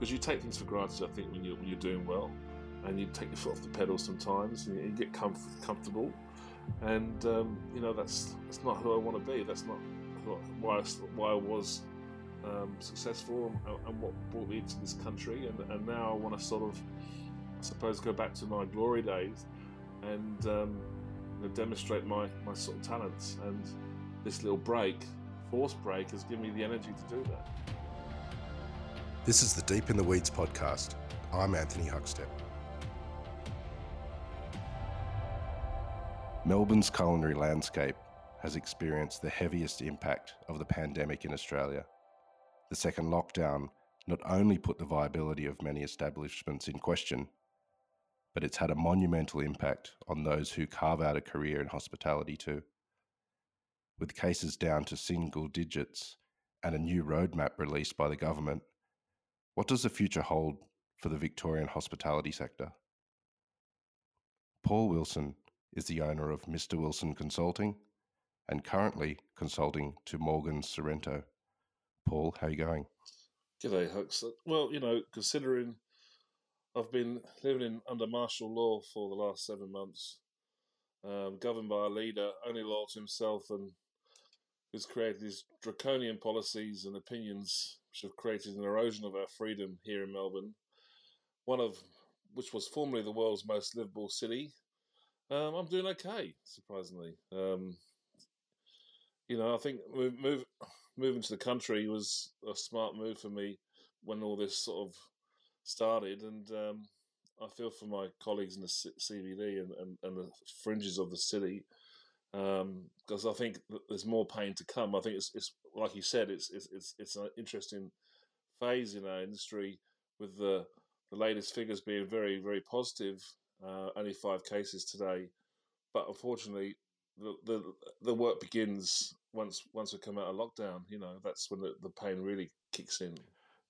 because you take things for granted, I think, when you're doing well, and you take your foot off the pedal sometimes, and you get comfortable, and that's not who I want to be. That's not why I was successful, and what brought me into this country, and now I want to sort of, I suppose, go back to my glory days, and demonstrate my sort of talents, and this little forced break has given me the energy to do that. This is the Deep in the Weeds podcast. I'm Anthony Huckstep. Melbourne's culinary landscape has experienced the heaviest impact of the pandemic in Australia. The second lockdown not only put the viability of many establishments in question, but it's had a monumental impact on those who carve out a career in hospitality too. With cases down to single digits and a new roadmap released by the government, what does the future hold for the Victorian hospitality sector? Paul Wilson is the owner of Mr. Wilson Consulting and currently consulting to Morgans Sorrento. Paul, how are you going? G'day, Hux. Well, considering I've been living under martial law for the last 7 months, governed by a leader only loyal to himself and who's created these draconian policies and opinions which have created an erosion of our freedom here in Melbourne, which was formerly the world's most livable city. I'm doing okay, surprisingly. I think moving to the country was a smart move for me when all this sort of started, and I feel for my colleagues in the CBD and the fringes of the city, because I think there's more pain to come. I think it's like you said, it's an interesting phase in our industry, with the latest figures being very, very positive. Only 5 cases today, but unfortunately, the work begins once we come out of lockdown. That's when the pain really kicks in.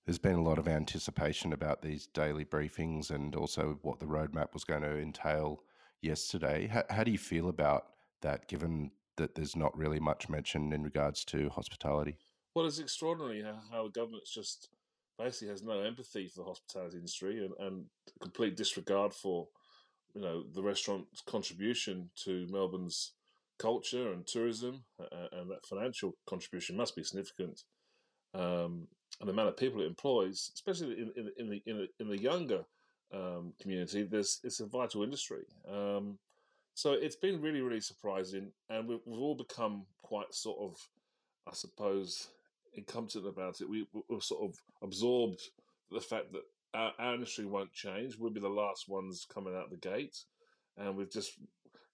There's been a lot of anticipation about these daily briefings and also what the roadmap was going to entail yesterday. How do you feel about that, given that there's not really much mentioned in regards to hospitality? Well, it's extraordinary how the government's just basically has no empathy for the hospitality industry, and complete disregard for the restaurant's contribution to Melbourne's culture and tourism, and that financial contribution must be significant. And the amount of people it employs, especially in the younger community, it's a vital industry. So it's been really, really surprising, and we've all become quite sort of, I suppose, incompetent about it. We've sort of absorbed the fact that our industry won't change. We'll be the last ones coming out the gate, and we've just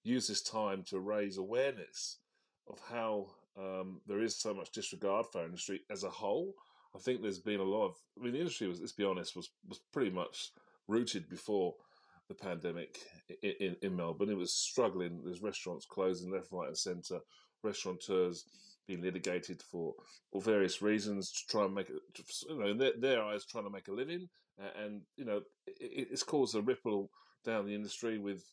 used this time to raise awareness of how there is so much disregard for our industry as a whole. I think there's been a lot of, the industry was, let's be honest, was pretty much rooted before the pandemic in Melbourne. It was struggling. There's restaurants closing left, right and centre, restaurateurs being litigated for various reasons to try and make, their eyes trying to make a living. And, it's caused a ripple down the industry with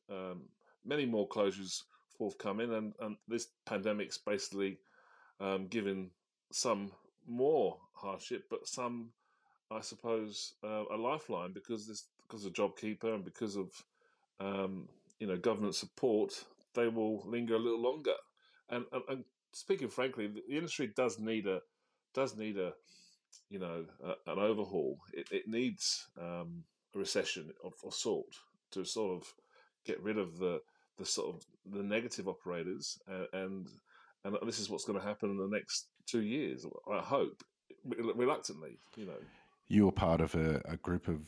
many more closures forthcoming. And this pandemic's basically given some more hardship, but some, I suppose, a lifeline because of JobKeeper and because of government support. They will linger a little longer. And speaking frankly, the industry does need an overhaul. It needs a recession of sort to sort of get rid of the sort of the negative operators, and this is what's going to happen in the next 2 years, I hope, reluctantly. You were part of a group of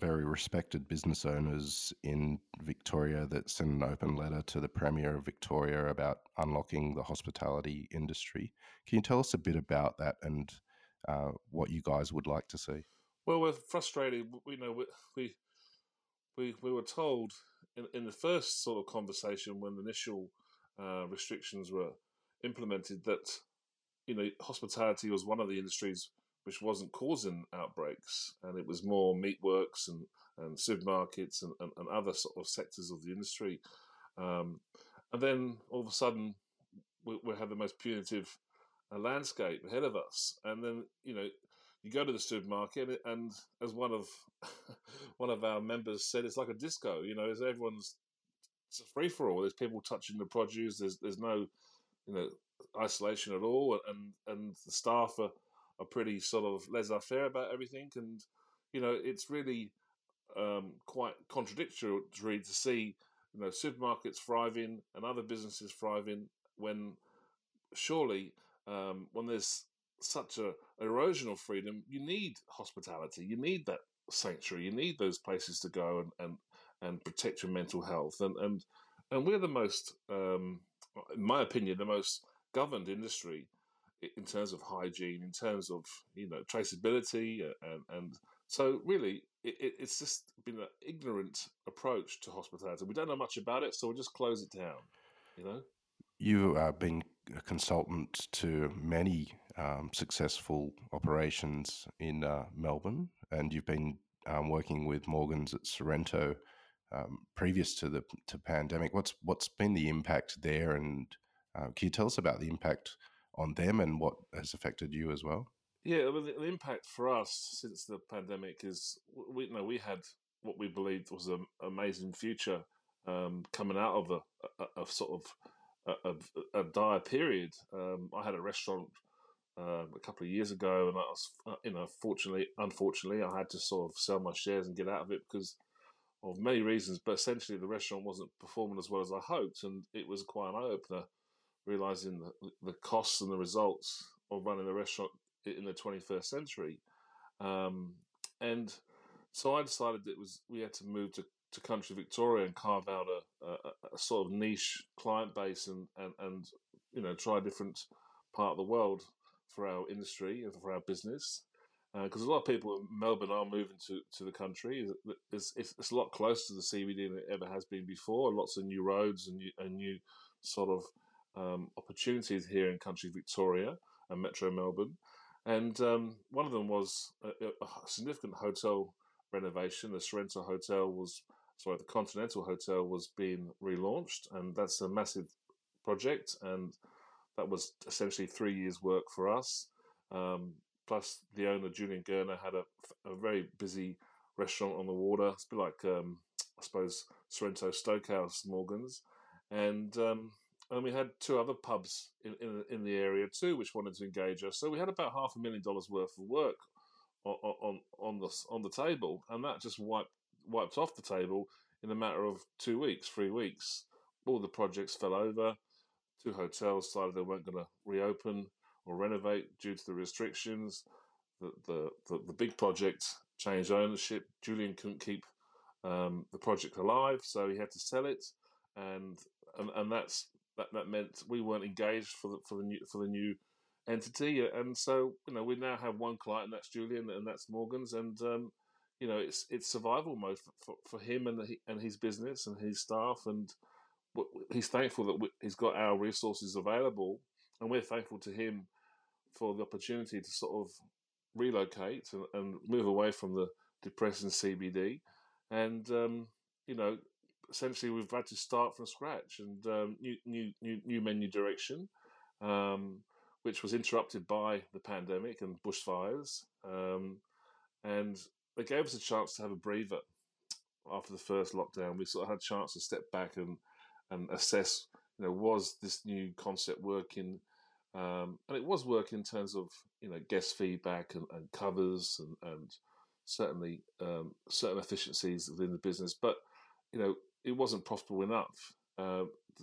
very respected business owners in Victoria that sent an open letter to the Premier of Victoria about unlocking the hospitality industry. Can you tell us a bit about that and what you guys would like to see? Well, we're frustrated. We were told in the first sort of conversation when the initial restrictions were implemented that hospitality was one of the industries which wasn't causing outbreaks, and it was more meatworks and supermarkets and other sort of sectors of the industry. And then all of a sudden, we had the most punitive landscape ahead of us. And then, you go to the supermarket, and as one of our members said, it's like a disco. You know, it's a free for all. There's people touching the produce. There's no, isolation at all, and the staff are pretty sort of laissez-faire about everything, and it's really quite contradictory to see supermarkets thriving and other businesses thriving when surely when there's such a erosion of freedom, you need hospitality, you need that sanctuary, you need those places to go and protect your mental health, and we're the most, in my opinion, the most governed industry in terms of hygiene, in terms of traceability, and so really it's just been an ignorant approach to hospitality. We don't know much about it, so we'll just close it down. You have been a consultant to many successful operations in Melbourne, and you've been working with Morgans at Sorrento previous to the pandemic. What's been the impact there, and can you tell us about the impact on them and what has affected you as well? Yeah, well, the impact for us since the pandemic is we had what we believed was an amazing future coming out of a sort of a dire period. I had a restaurant a couple of years ago, and I was, unfortunately, I had to sort of sell my shares and get out of it because of many reasons, but essentially the restaurant wasn't performing as well as I hoped, and it was quite an eye-opener, realising the costs and the results of running a restaurant in the 21st century. And so I decided we had to move to country Victoria and carve out a sort of niche client base and try a different part of the world for our industry and for our business. Because a lot of people in Melbourne are moving to the country. It's a lot closer to the CBD than it ever has been before. Lots of new roads and new sort of opportunities here in country Victoria and Metro Melbourne. And one of them was a significant hotel renovation. The Continental Hotel was being relaunched, and that's a massive project. And that was essentially 3 years' work for us. Plus, the owner, Julian Gurner, had a very busy restaurant on the water. It's a bit like, Sorrento Stokehouse, Morgans. And we had two other pubs in the area too, which wanted to engage us. So we had about $500,000 worth of work on the table, and that just wiped off the table in a matter of 2 weeks, 3 weeks. All the projects fell over. Two hotels decided they weren't going to reopen or renovate due to the restrictions. The big project changed ownership. Julian couldn't keep the project alive, so he had to sell it, and that meant we weren't engaged for the new entity. And so we now have one client, and that's Julian, and that's Morgans, and it's survival mode for him and his business and his staff, and he's thankful that he's got our resources available, and we're thankful to him for the opportunity to sort of relocate and move away from the depressing CBD. And, essentially we've had to start from scratch, and new menu direction, which was interrupted by the pandemic and bushfires. And they gave us a chance to have a breather after the first lockdown. We sort of had a chance to step back and assess, was this new concept working? And it was working in terms of, guest feedback and covers and certainly certain efficiencies within the business. But, it wasn't profitable enough.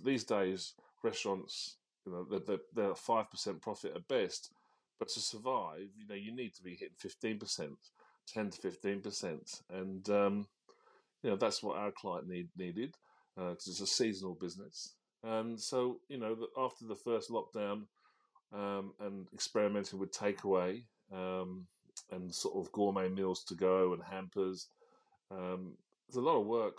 These days, restaurants, they're 5% profit at best. But to survive, you need to be hitting 15%, 10 to 15%. And, that's what our client needed because it's a seasonal business. And so, after the first lockdown and experimenting with takeaway and sort of gourmet meals to go and hampers, there's a lot of work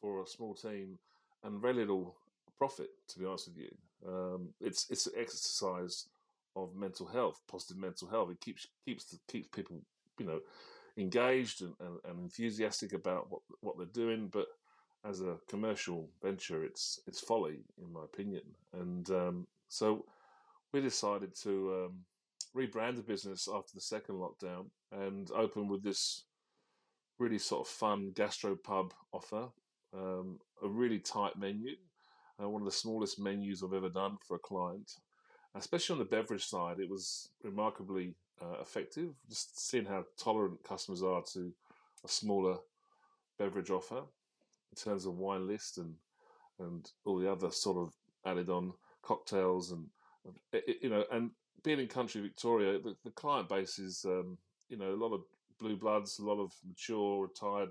for a small team and very little profit, to be honest with you. It's an exercise of mental health, positive mental health. It keeps people, engaged and enthusiastic about what they're doing, but as a commercial venture, it's folly, in my opinion. And so we decided to rebrand the business after the second lockdown and opened with this really sort of fun gastropub offer, a really tight menu, one of the smallest menus I've ever done for a client. Especially on the beverage side, it was remarkably effective, just seeing how tolerant customers are to a smaller beverage offer in terms of wine list and all the other sort of added-on cocktails and being in country Victoria, the client base is, a lot of blue bloods, a lot of mature, retired,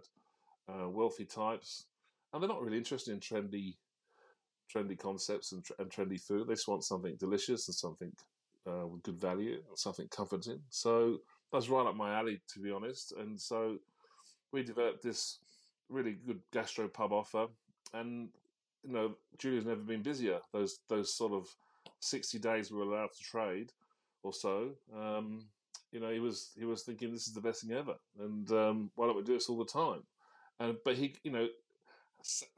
wealthy types, and they're not really interested in trendy concepts and trendy food. They just want something delicious and something with good value and something comforting. So that's right up my alley, to be honest. And so we developed this really good gastropub offer, and Julia's never been busier. Those sort of 60 days we were allowed to trade or so, he was thinking this is the best thing ever, and why don't we do this all the time? And but he,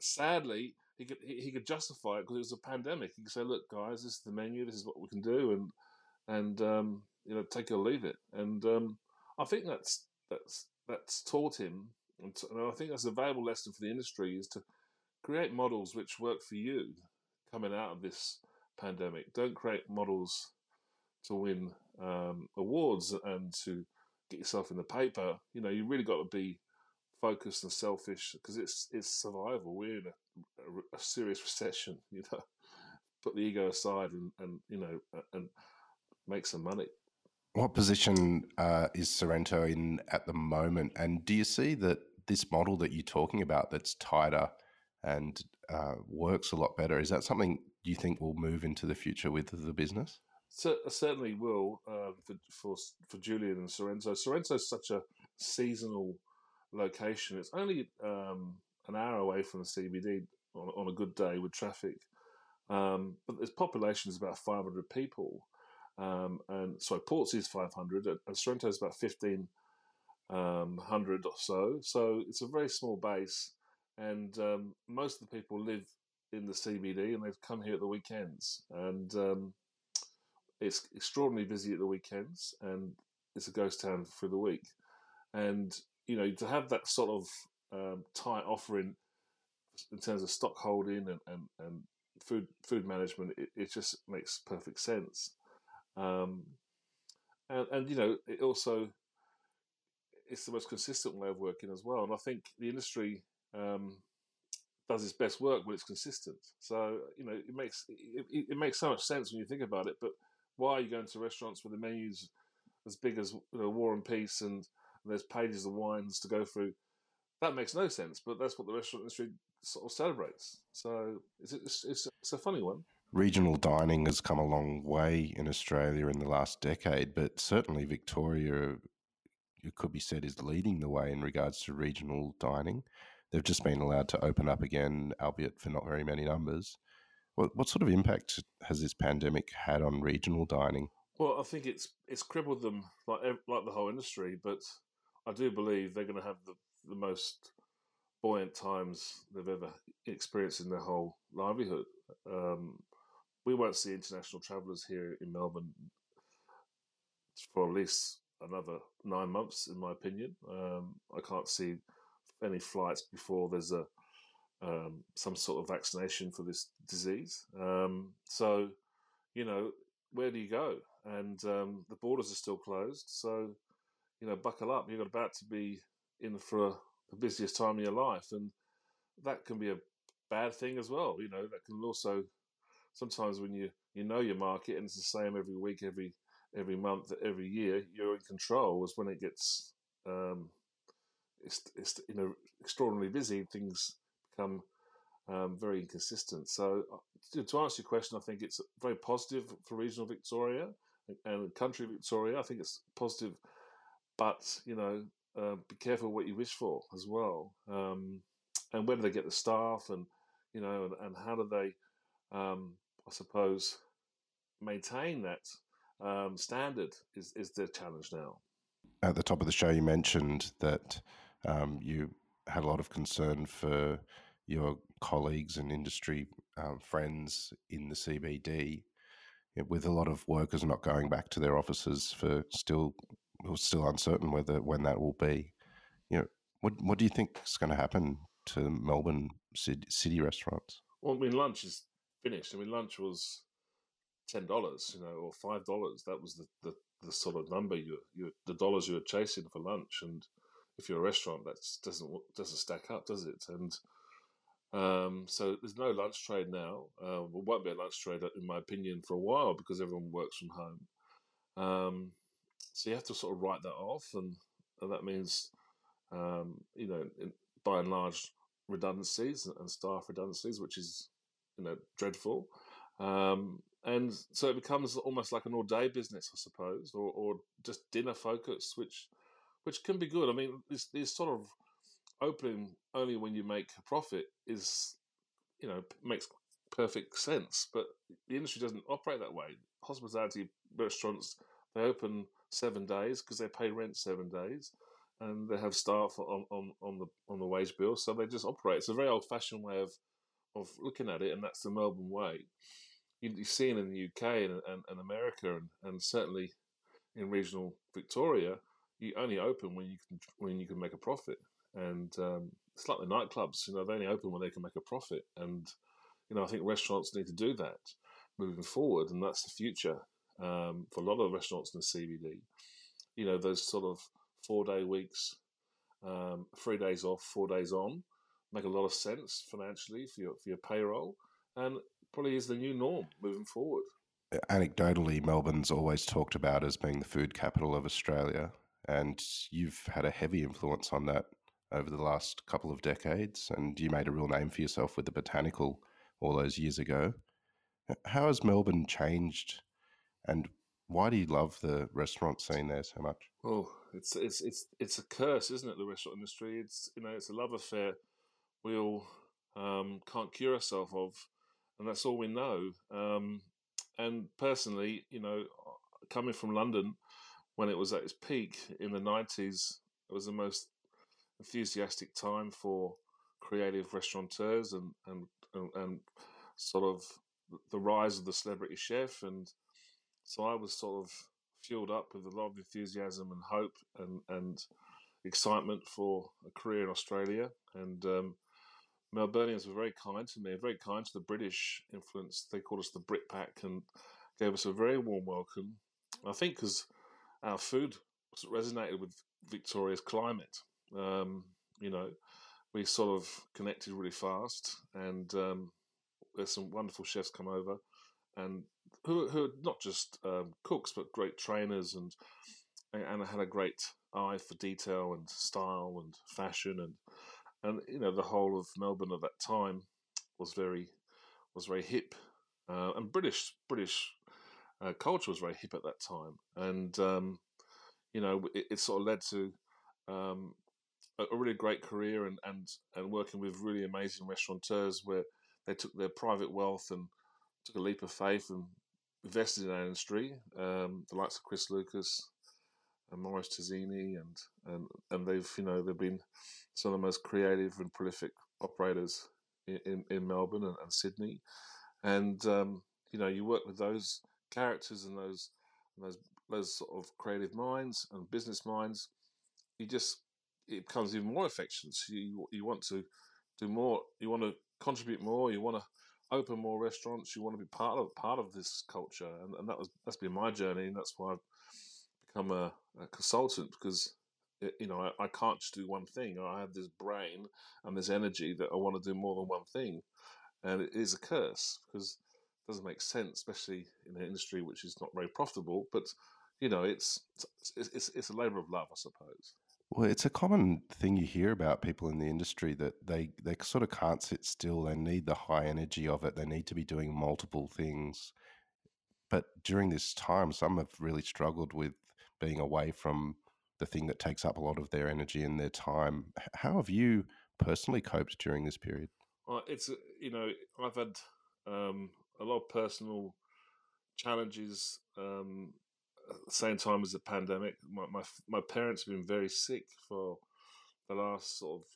sadly, he could justify it because it was a pandemic. He could say, "Look, guys, this is the menu. This is what we can do, and take it or leave it." And I think that's taught him, and I think that's a valuable lesson for the industry, is to create models which work for you coming out of this pandemic. Don't create models to win awards and to get yourself in the paper. You really got to be focused and selfish, because it's survival. We're in a serious recession. Put the ego aside and make some money. What position is Sorrento in at the moment? And do you see that this model that you're talking about, that's tighter and works a lot better, is that something you think will move into the future with the business? So, certainly will for Julian and Sorrento. Sorrento is such a seasonal location. It's only an hour away from the CBD on a good day with traffic, but its population is about 500 people, and Portsea is 500, and Sorrento is about 1,500 or so. So it's a very small base, and most of the people live in the CBD, and they've come here at the weekends, and it's extraordinarily busy at the weekends, and it's a ghost town for the week. And to have that sort of tight offering in terms of stock holding and food management, it just makes perfect sense. It also, it's the most consistent way of working as well. And I think the industry does its best work when it's consistent. So it makes so much sense when you think about it. But why are you going to restaurants with the menus as big as War and Peace, and there's pages of wines to go through? That makes no sense, but that's what the restaurant industry sort of celebrates. So it's a funny one. Regional dining has come a long way in Australia in the last decade, but certainly Victoria, it could be said, is leading the way in regards to regional dining. They've just been allowed to open up again, albeit for not very many numbers. What sort of impact has this pandemic had on regional dining? Well, I think it's crippled them like the whole industry, but I do believe they're going to have the most buoyant times they've ever experienced in their whole livelihood. We won't see international travellers here in Melbourne for at least another 9 months, in my opinion. I can't see any flights before there's a some sort of vaccination for this disease. Where do you go? And the borders are still closed. So, buckle up. You're about to be in for the busiest time of your life. And that can be a bad thing as well. That can also, sometimes when you your market and it's the same every week, every month, every year, you're in control. Is when it gets extraordinarily busy, things become very inconsistent. So to answer your question, I think it's very positive for regional Victoria and country Victoria. I think it's positive, but be careful what you wish for as well. And where do they get the staff, and and how do they, I suppose, maintain that standard is their challenge now. At the top of the show, you mentioned that you had a lot of concern for your colleagues and industry friends in the CBD, with a lot of workers not going back to their offices for still we're still uncertain when that will be. You know, what do you think is going to happen to Melbourne city restaurants? Well, I mean, lunch is finished. I mean, lunch was $10, you know, or $5. That was the sort of number the dollars you were chasing for lunch. And if you're a restaurant, that doesn't stack up, does it? And so there's no lunch trade now. There won't be a lunch trade, in my opinion, for a while because everyone works from home. So you have to sort of write that off, and that means, you know, by and large, redundancies and staff redundancies, which is, you know, dreadful. And so it becomes almost like an all-day business, I suppose, or just dinner focused, which can be good. I mean, this sort of opening only when you make a profit is, you know, makes perfect sense. But the industry doesn't operate that way. Hospitality restaurants, they open 7 days because they pay rent 7 days, and they have staff on the wage bill, so they just operate. It's a very old-fashioned way of looking at it, and that's the Melbourne way. You've seen in the UK and America, and certainly in regional Victoria, you only open when you can make a profit. And it's like the nightclubs, you know, they only open when they can make a profit. And, you know, I think restaurants need to do that moving forward, and that's the future for a lot of restaurants in the CBD. You know, those sort of 4-day weeks, 3 days off, 4 days on, make a lot of sense financially for your payroll, and probably is the new norm moving forward. Anecdotally, Melbourne's always talked about as being the food capital of Australia, and you've had a heavy influence on that over the last couple of decades, and you made a real name for yourself with the Botanical all those years ago. How has Melbourne changed, and why do you love the restaurant scene there so much? Oh, it's a curse, isn't it, the restaurant industry? It's, you know, it's a love affair we all can't cure ourselves of, and that's all we know. And personally, you know, coming from London when it was at its peak in the 90s, it was the most enthusiastic time for creative restaurateurs and sort of the rise of the celebrity chef. And so I was sort of fueled up with a lot of enthusiasm and hope and excitement for a career in Australia. And Melburnians were very kind to me, very kind to the British influence. They called us the Brit Pack and gave us a very warm welcome, I think, because our food resonated with Victoria's climate. You know, we sort of connected really fast, and there's some wonderful chefs come over, and who are not just cooks but great trainers, and had a great eye for detail and style and fashion, and you know, the whole of Melbourne at that time was very hip, and British culture was very hip at that time, and you know, it sort of led to a really great career and working with really amazing restaurateurs where they took their private wealth and took a leap of faith and invested in our industry, the likes of Chris Lucas and Maurice Tazzini, and they've, you know, they've been some of the most creative and prolific operators in Melbourne and Sydney, and you know, you work with those characters and those sort of creative minds and business minds. It becomes even more affection. So you want to do more. You want to contribute more. You want to open more restaurants. You want to be part of this culture. And that's been my journey, and that's why I've become a consultant, because you know, I can't just do one thing. I have this brain and this energy that I want to do more than one thing, and it is a curse because it doesn't make sense, especially in an industry which is not very profitable. But you know, it's a labour of love, I suppose. Well, it's a common thing you hear about people in the industry that they sort of can't sit still. They need the high energy of it. They need to be doing multiple things. But during this time, some have really struggled with being away from the thing that takes up a lot of their energy and their time. How have you personally coped during this period? Well, it's, you know, I've had a lot of personal challenges at the same time as the pandemic. My parents have been very sick for the last sort of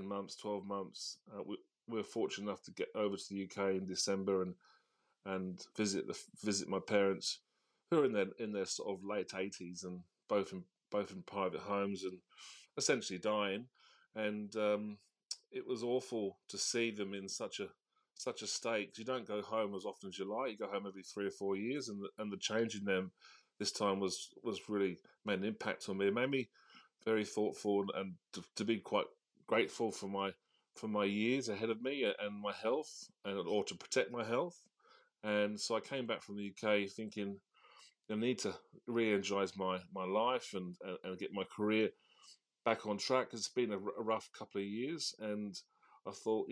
10 months, 12 months. We were fortunate enough to get over to the UK in December and visit my parents, who are in their sort of late 80s and both in both in private homes and essentially dying. And it was awful to see them in such a state, because you don't go home as often as you like. You go home every 3 or 4 years, and the change in them this time was really made an impact on me. It made me very thoughtful and to be quite grateful for my years ahead of me and my health, or to protect my health. And so I came back from the UK thinking I need to re-energise my life and get my career back on track. It's been a rough couple of years, and I thought,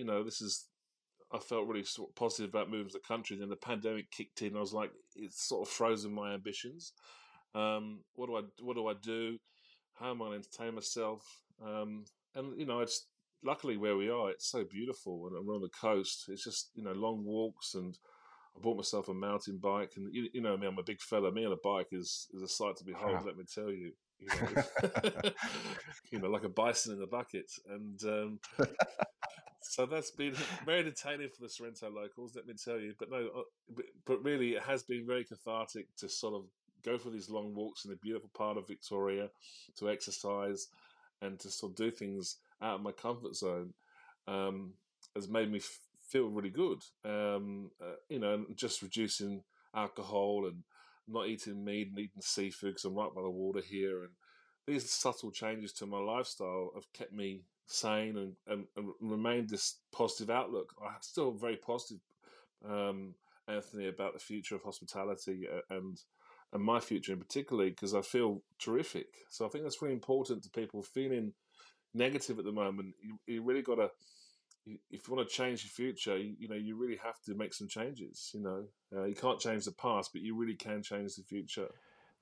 I felt really positive about moving to the country. Then the pandemic kicked in. I was like, it's sort of frozen my ambitions. What do I do? How am I going to entertain myself? It's luckily where we are, it's so beautiful, and we're on the coast. It's just, long walks, and I bought myself a mountain bike, and me, I'm a big fella. Me on a bike is a sight to behold, wow. Let me tell you. Like a bison in a bucket, and so that's been very entertaining for the Sorrento locals, let me tell you. But really, it has been very cathartic to sort of go for these long walks in the beautiful part of Victoria, to exercise and to sort of do things out of my comfort zone. Has made me feel really good. Just reducing alcohol and not eating meat and eating seafood, because I'm right by the water here. And these subtle changes to my lifestyle have kept me sane and remained this positive outlook. I'm still very positive, Anthony, about the future of hospitality and my future in particular, because I feel terrific. So I think that's really important to people feeling negative at the moment. You really got to, if you want to change your future, you really have to make some changes. You can't change the past, but you really can change the future.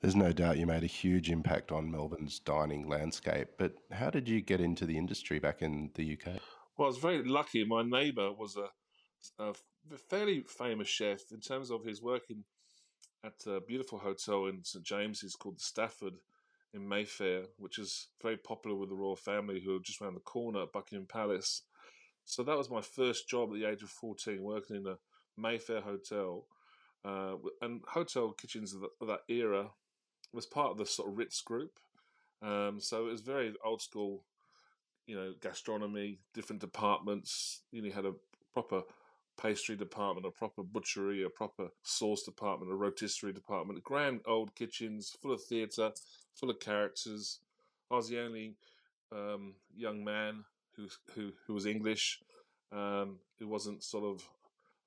There's no doubt you made a huge impact on Melbourne's dining landscape, but how did you get into the industry back in the UK? Well, I was very lucky. My neighbour was a fairly famous chef in terms of his working at a beautiful hotel in St James's called the Stafford in Mayfair, which is very popular with the royal family, who are just around the corner at Buckingham Palace. So that was my first job at the age of 14, working in a Mayfair hotel. And hotel kitchens of that era was part of the sort of Ritz group. So it was very old school, gastronomy, different departments. You had a proper pastry department, a proper butchery, a proper sauce department, a rotisserie department, grand old kitchens full of theatre, full of characters. I was the only young man who was English, who wasn't sort of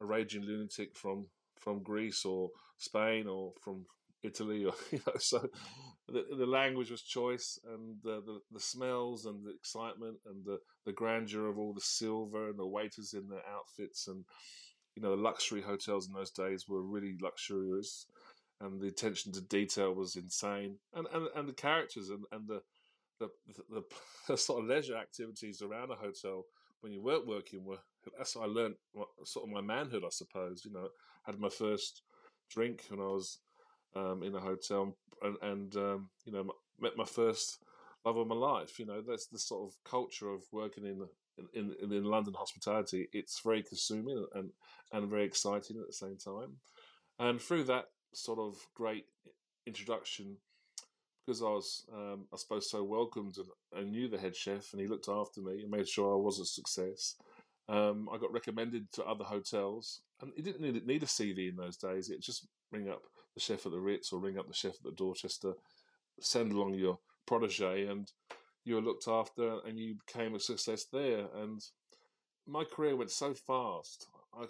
a raging lunatic from Greece or Spain or from Italy, or so the language was choice, and the smells and the excitement and the grandeur of all the silver and the waiters in their outfits, and the luxury hotels in those days were really luxurious, and the attention to detail was insane, and the characters and the sort of leisure activities around a hotel when you weren't working were, that's how I learned sort of my manhood, I suppose. I had my first drink when I was in a hotel, met my first love of my life. That's the sort of culture of working in London hospitality. It's very consuming and very exciting at the same time. And through that sort of great introduction, because I was, I suppose, so welcomed, and I knew the head chef, and he looked after me and made sure I was a success. I got recommended to other hotels, and it didn't need a CV in those days. It just ring up the chef at the Ritz or ring up the chef at the Dorchester, send along your protege, and you were looked after, and you became a success there. And my career went so fast.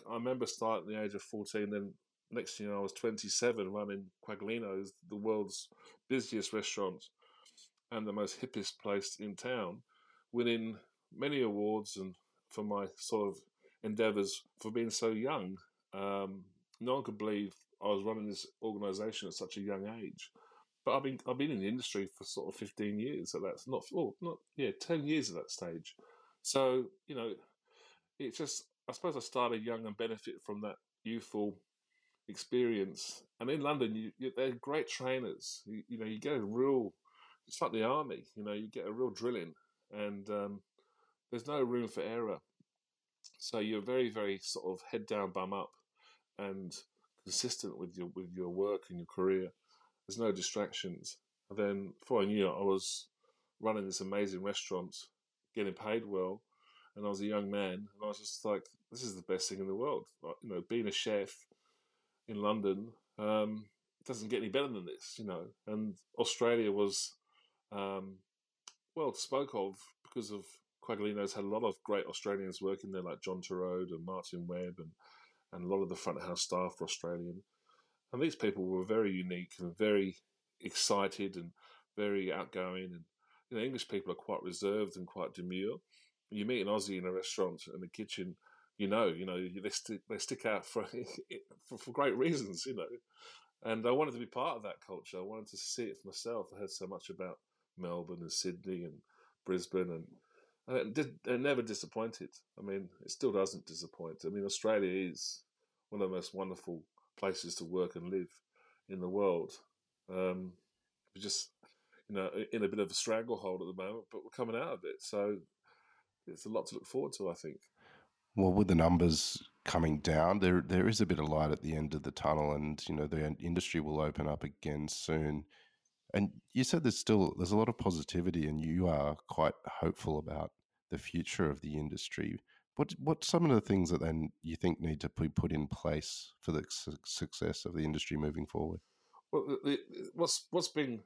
I remember starting at the age of 14, then next thing I was 27, running Quaglino's, the world's busiest restaurant and the most hippest place in town, winning many awards and for my sort of endeavours for being so young. No one could believe I was running this organisation at such a young age. But I've been in the industry for sort of 15 years at that, 10 years at that stage. So, it's just, I suppose I started young and benefit from that youthful experience. And in London, they're great trainers. You get a real, it's like the army, you get a real drilling, and there's no room for error. So you're very, very sort of head down, bum up, and consistent with your work and your career. There's no distractions. And then before I knew it, I was running this amazing restaurant, getting paid well, and I was a young man, and I was just like, this is the best thing in the world. Like, you know, being a chef in London doesn't get any better than this, you know. And Australia was, well, spoke of because of Quaglino's had a lot of great Australians working there, like John Turode and Martin Webb, and a lot of the front of house staff were Australian. And these people were very unique and very excited and very outgoing. And, you know, English people are quite reserved and quite demure. You meet an Aussie in a restaurant in the kitchen, you know, they stick out for great reasons, you know. And I wanted to be part of that culture. I wanted to see it for myself. I heard so much about Melbourne and Sydney and Brisbane, and it never disappointed. I mean, it still doesn't disappoint. I mean, Australia is one of the most wonderful places to work and live in the world. We're just, you know, in a bit of a stranglehold at the moment, but we're coming out of it. So it's a lot to look forward to, I think. Well, with the numbers coming down, there is a bit of light at the end of the tunnel, and, you know, the industry will open up again soon. And you said there's a lot of positivity, and you are quite hopeful about the future of the industry. What's some of the things that then you think need to be put in place for the success of the industry moving forward? Well, what's been,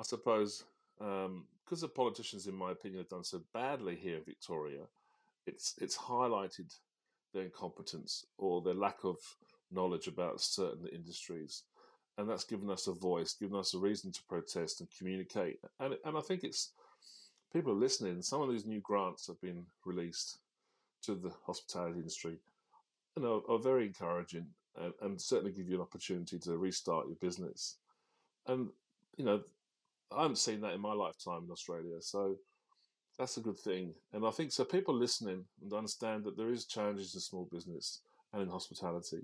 I suppose, because the politicians, in my opinion, have done so badly here in Victoria, it's highlighted their incompetence or their lack of knowledge about certain industries. And that's given us a voice, given us a reason to protest and communicate. And I think it's people are listening. Some of these new grants have been released to the hospitality industry and are very encouraging and certainly give you an opportunity to restart your business. And, you know, I haven't seen that in my lifetime in Australia. So that's a good thing. And I think so people listening and understand that there is challenges in small business and in hospitality.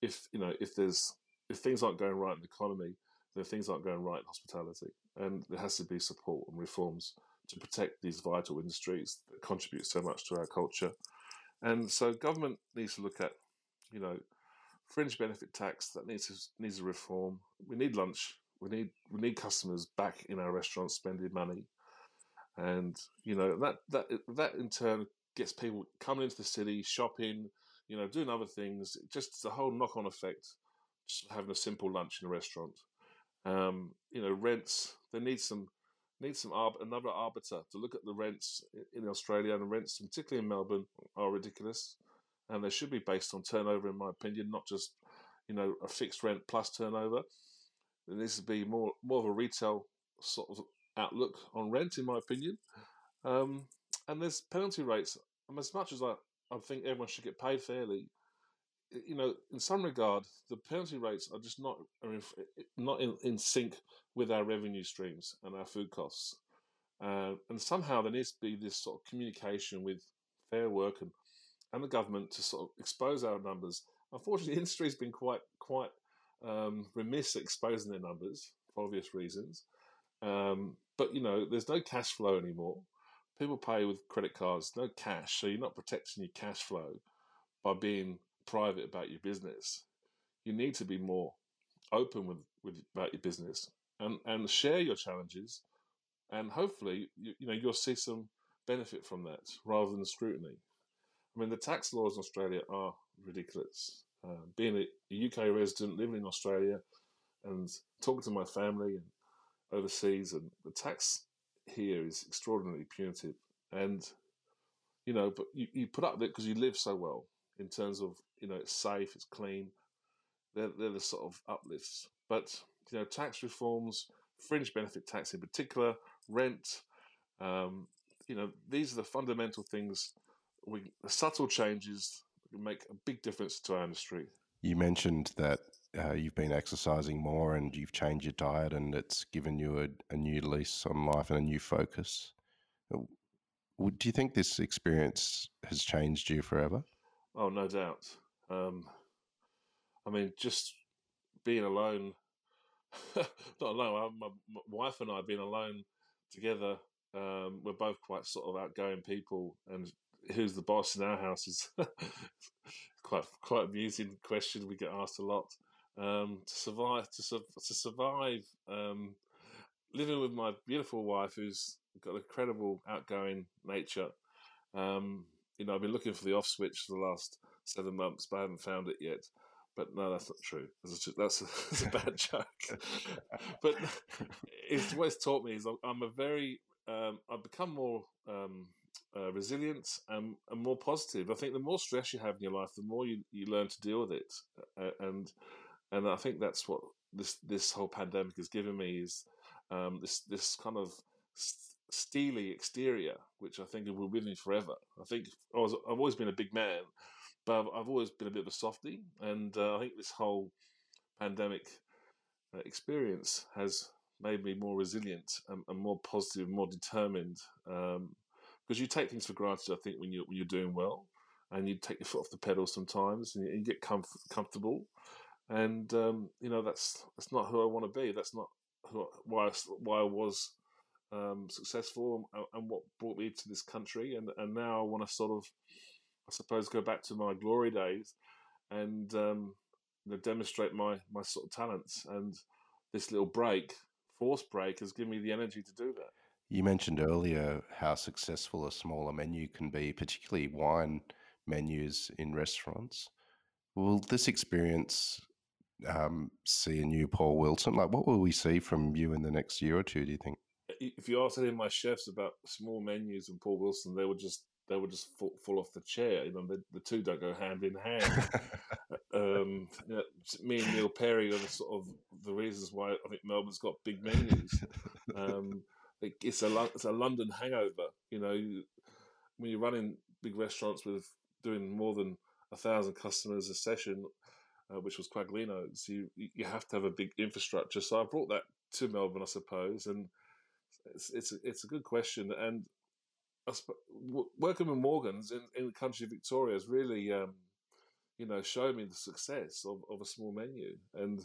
If things aren't going right in the economy, then things aren't going right in hospitality. And there has to be support and reforms to protect these vital industries that contribute so much to our culture. And so government needs to look at, you know, fringe benefit tax, that needs a reform. We need lunch. We need customers back in our restaurants spending money. And, you know, that in turn gets people coming into the city, shopping, you know, doing other things. Just the whole knock-on effect, just having a simple lunch in a restaurant. You know, rents, they need another arbiter to look at the rents in Australia, and the rents, particularly in Melbourne, are ridiculous. And they should be based on turnover, in my opinion, not just, you know, a fixed rent plus turnover. There needs to be more of a retail sort of outlook on rent, in my opinion. And there's penalty rates. And as much as I think everyone should get paid fairly, you know, in some regard, the penalty rates are just not in sync with our revenue streams and our food costs. And somehow there needs to be this sort of communication with Fair Work and the government to sort of expose our numbers. Unfortunately, the industry has been quite remiss at exposing their numbers for obvious reasons. But, you know, there's no cash flow anymore. People pay with credit cards, no cash. So you're not protecting your cash flow by being private about your business. You need to be more open with about your business and share your challenges, and hopefully you'll see some benefit from that rather than scrutiny. I mean, the tax laws in Australia are ridiculous. Being a UK resident living in Australia and talking to my family and overseas, and the tax here is extraordinarily punitive. And you know, but you put up with it because you live so well. In terms of, you know, it's safe, it's clean. They're the sort of uplifts. But, you know, tax reforms, fringe benefit tax in particular, rent, you know, these are the fundamental things, the subtle changes that make a big difference to our industry. You mentioned that you've been exercising more and you've changed your diet, and it's given you a new lease on life and a new focus. Do you think this experience has changed you forever? Oh, no doubt. I mean, just being alone, not alone, my wife and I being alone together, we're both quite sort of outgoing people, and who's the boss in our house is quite amusing question we get asked a lot. To survive living with my beautiful wife, who's got an incredible outgoing nature. I've been looking for the off switch for the last 7 months, but I haven't found it yet. But no, that's not true. That's a bad joke. But it's what it's taught me is I've become more resilient and more positive. I think the more stress you have in your life, the more you learn to deal with it. And I think that's what this whole pandemic has given me is this kind of steely exterior, which I think will be with me forever. I think I've always been a big man, but I've always been a bit of a softie, and I think this whole pandemic experience has made me more resilient and more positive, more determined. Because you take things for granted, I think, when you're doing well, and you take your foot off the pedal sometimes, and you get comfortable. And that's not who I want to be. That's not why I was successful, and what brought me to this country. And now I want to sort of, I suppose, go back to my glory days, and demonstrate my sort of talents. And this little forced break, has given me the energy to do that. You mentioned earlier how successful a smaller menu can be, particularly wine menus in restaurants. Will this experience see a new Paul Wilson? Like, what will we see from you in the next year or two, do you think? If you asked any of my chefs about small menus and Paul Wilson, they would just fall off the chair. The two don't go hand in hand. Me and Neil Perry are the reasons why I think Melbourne's got big menus. It's a London hangover. When you're running big restaurants doing more than 1,000 customers a session, which was Quaglino's, you have to have a big infrastructure. So I brought that to Melbourne, I suppose, and it's a good question. And working with Morgans in the country of Victoria has really, shown me the success of a small menu. And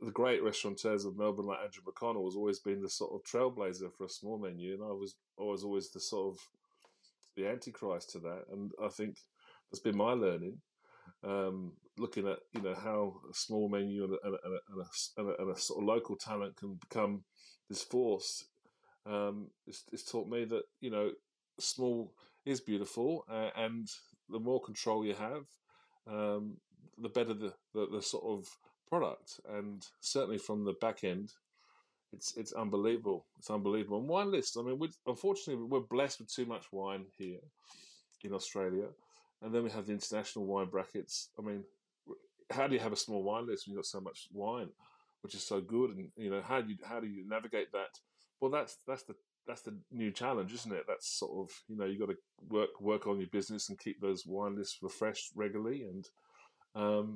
the great restaurateurs of Melbourne, like Andrew McConnell, has always been the sort of trailblazer for a small menu, and I was always the sort of the antichrist to that. And I think that's been my learning, looking at how a small menu and a sort of local talent can become this force. It's taught me that small is beautiful, and the more control you have, the better the sort of product. And certainly from the back end, it's unbelievable. It's unbelievable. And wine lists. I mean, unfortunately, we're blessed with too much wine here in Australia. And then we have the international wine brackets. I mean, how do you have a small wine list when you've got so much wine, which is so good? And how do you navigate that? Well, that's the new challenge, isn't it? That's sort of you've got to work on your business and keep those wine lists refreshed regularly, and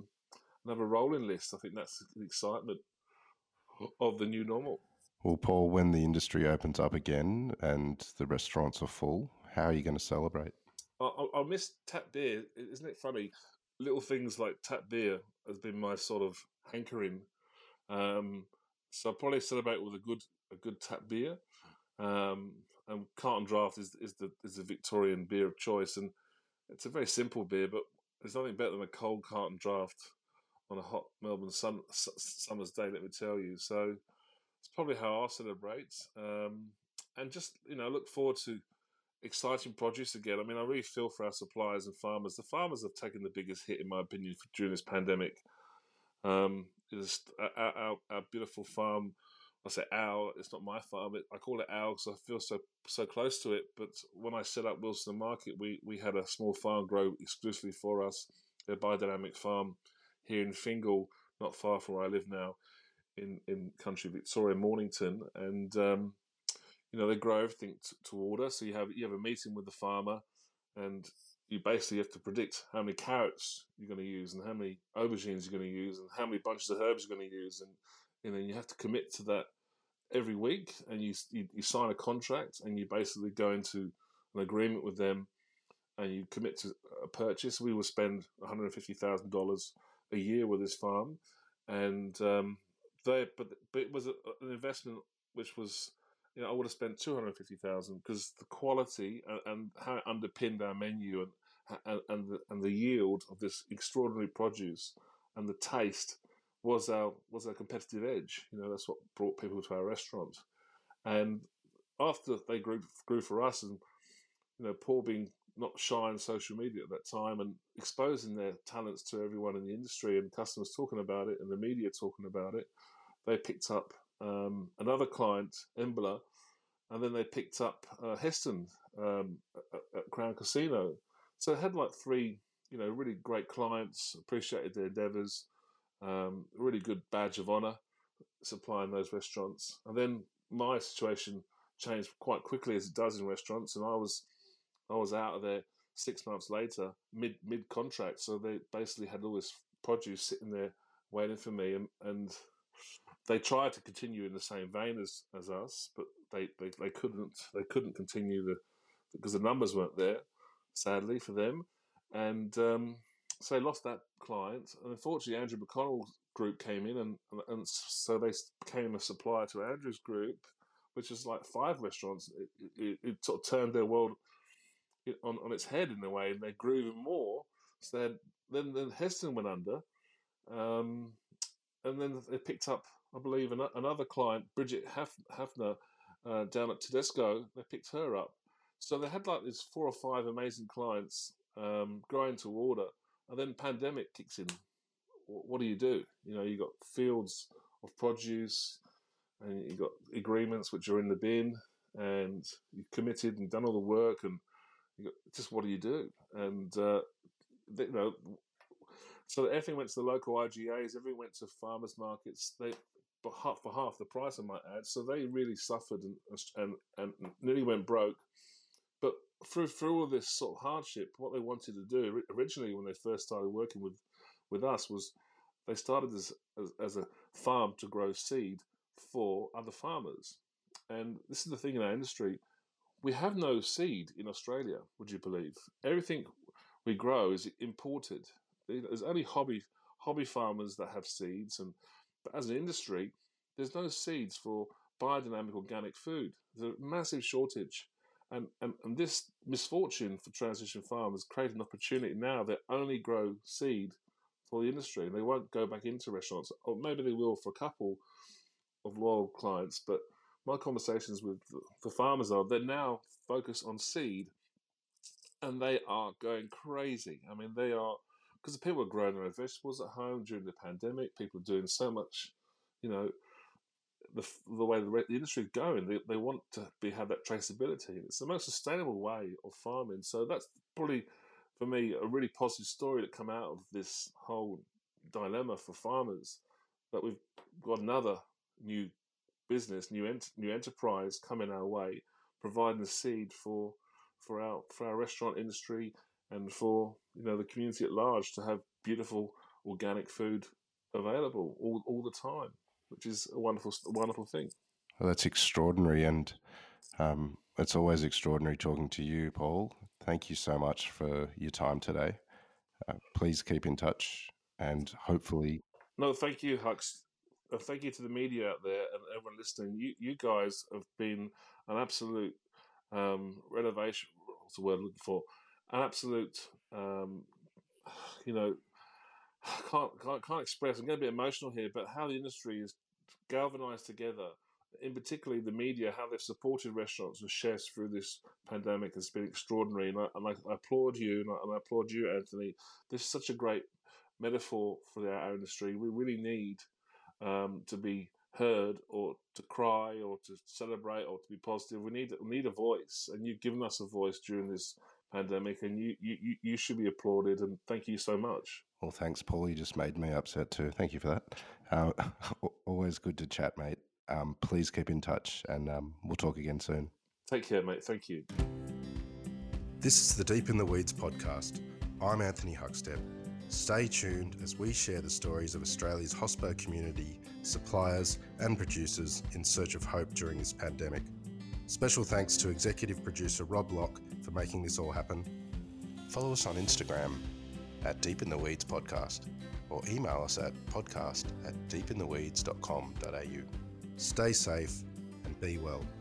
have a rolling list. I think that's the excitement of the new normal. Well, Paul, when the industry opens up again and the restaurants are full, how are you going to celebrate? I miss tap beer. Isn't it funny? Little things like tap beer has been my sort of hankering. So I'll probably celebrate with a good tap beer. And Carton Draft is the Victorian beer of choice, and it's a very simple beer, but there's nothing better than a cold Carton Draft on a hot Melbourne summer's day, let me tell you. So it's probably how I'll celebrate, and just look forward to exciting produce again. I mean, I really feel for our suppliers and farmers. The farmers have taken the biggest hit, in my opinion, during this pandemic. Our beautiful farm. I say our. It's not my farm. I call it our because I feel so close to it. But when I set up Wilson Market, we had a small farm grow exclusively for us. They're a biodynamic farm here in Fingal, not far from where I live now, in country Victoria, Mornington, and. They grow everything to order. So you have a meeting with the farmer, and you basically have to predict how many carrots you're going to use, and how many aubergines you're going to use, and how many bunches of herbs you're going to use, and then you have to commit to that every week. And you sign a contract, and you basically go into an agreement with them, and you commit to a purchase. We will spend $150,000 a year with this farm, and but it was an investment which was. I would have spent $250,000 because the quality and how it underpinned our menu and the yield of this extraordinary produce and the taste was our competitive edge. That's what brought people to our restaurant. And after they grew for us, and Paul being not shy on social media at that time and exposing their talents to everyone in the industry and customers talking about it and the media talking about it, they picked up another client, Embla, and then they picked up Heston at Crown Casino. So they had like three, really great clients, appreciated their endeavours, really good badge of honour supplying those restaurants. And then my situation changed quite quickly, as it does in restaurants, and I was out of there 6 months later, mid contract. So they basically had all this produce sitting there waiting for me, and they tried to continue in the same vein as us, but they couldn't. They couldn't continue because the numbers weren't there, sadly for them, and so they lost that client. And unfortunately, Andrew McConnell's group came in, and so they became a supplier to Andrew's group, which is like 5 restaurants. It sort of turned their world on its head in a way, and they grew even more. So then Heston went under, and then they picked up, I believe, another client, Bridget Hafner, down at Tedesco. They picked her up. So they had like these 4 or 5 amazing clients growing to order, and then pandemic kicks in. What do? You got fields of produce, and you got agreements which are in the bin, and you've committed and done all the work, and just what do you do? And so everything went to the local IGAs. Everything went to farmers markets. They for half the price, I might add. So they really suffered and nearly went broke. But through all this sort of hardship, what they wanted to do originally when they first started working with us was they started as a farm to grow seed for other farmers. And this is the thing in our industry. We have no seed in Australia, would you believe? Everything we grow is imported. There's only hobby farmers that have seeds, but as an industry, there's no seeds for biodynamic organic food. There's a massive shortage, and this misfortune for transition farmers creates an opportunity now. They only grow seed for the industry, and they won't go back into restaurants, or maybe they will for a couple of loyal clients, but. My conversations with the farmers are they're now focused on seed, and they are going crazy. I mean, they are, because people are growing their own vegetables at home during the pandemic. People are doing so much, the way the industry is going. They want to have that traceability. It's the most sustainable way of farming. So that's probably, for me, a really positive story that come out of this whole dilemma for farmers, that we've got another new business, new enterprise coming our way, providing the seed for our restaurant industry and for the community at large to have beautiful organic food available all the time, which is a wonderful thing. Well, that's extraordinary, and it's always extraordinary talking to you, Paul. Thank you so much for your time today. Please keep in touch, and hopefully. No, thank you, Hux. Thank you to the media out there and everyone listening. You guys have been an absolute renovation. What's the word I'm looking for? An absolute, can't express. I'm going to be emotional here, but how the industry is galvanised together, in particularly the media, how they've supported restaurants and chefs through this pandemic has been extraordinary. And I applaud you, and I applaud you, Anthony. This is such a great metaphor for our industry. We really need. To be heard, or to cry, or to celebrate, or to be positive. We need a voice, and you've given us a voice during this pandemic, and you should be applauded, and thank you so much. Well, thanks, Paul. You just made me upset too. Thank you for that. Always good to chat, mate. Please keep in touch, and we'll talk again soon. Take care, mate. Thank you. This is the Deep in the Weeds podcast. I'm Anthony Huckstep. Stay tuned as we share the stories of Australia's hospo community, suppliers and producers in search of hope during this pandemic. Special thanks to executive producer Rob Locke for making this all happen. Follow us on Instagram at Deep in the Weeds Podcast, or email us at podcast@deepintheweeds.com.au. Stay safe and be well.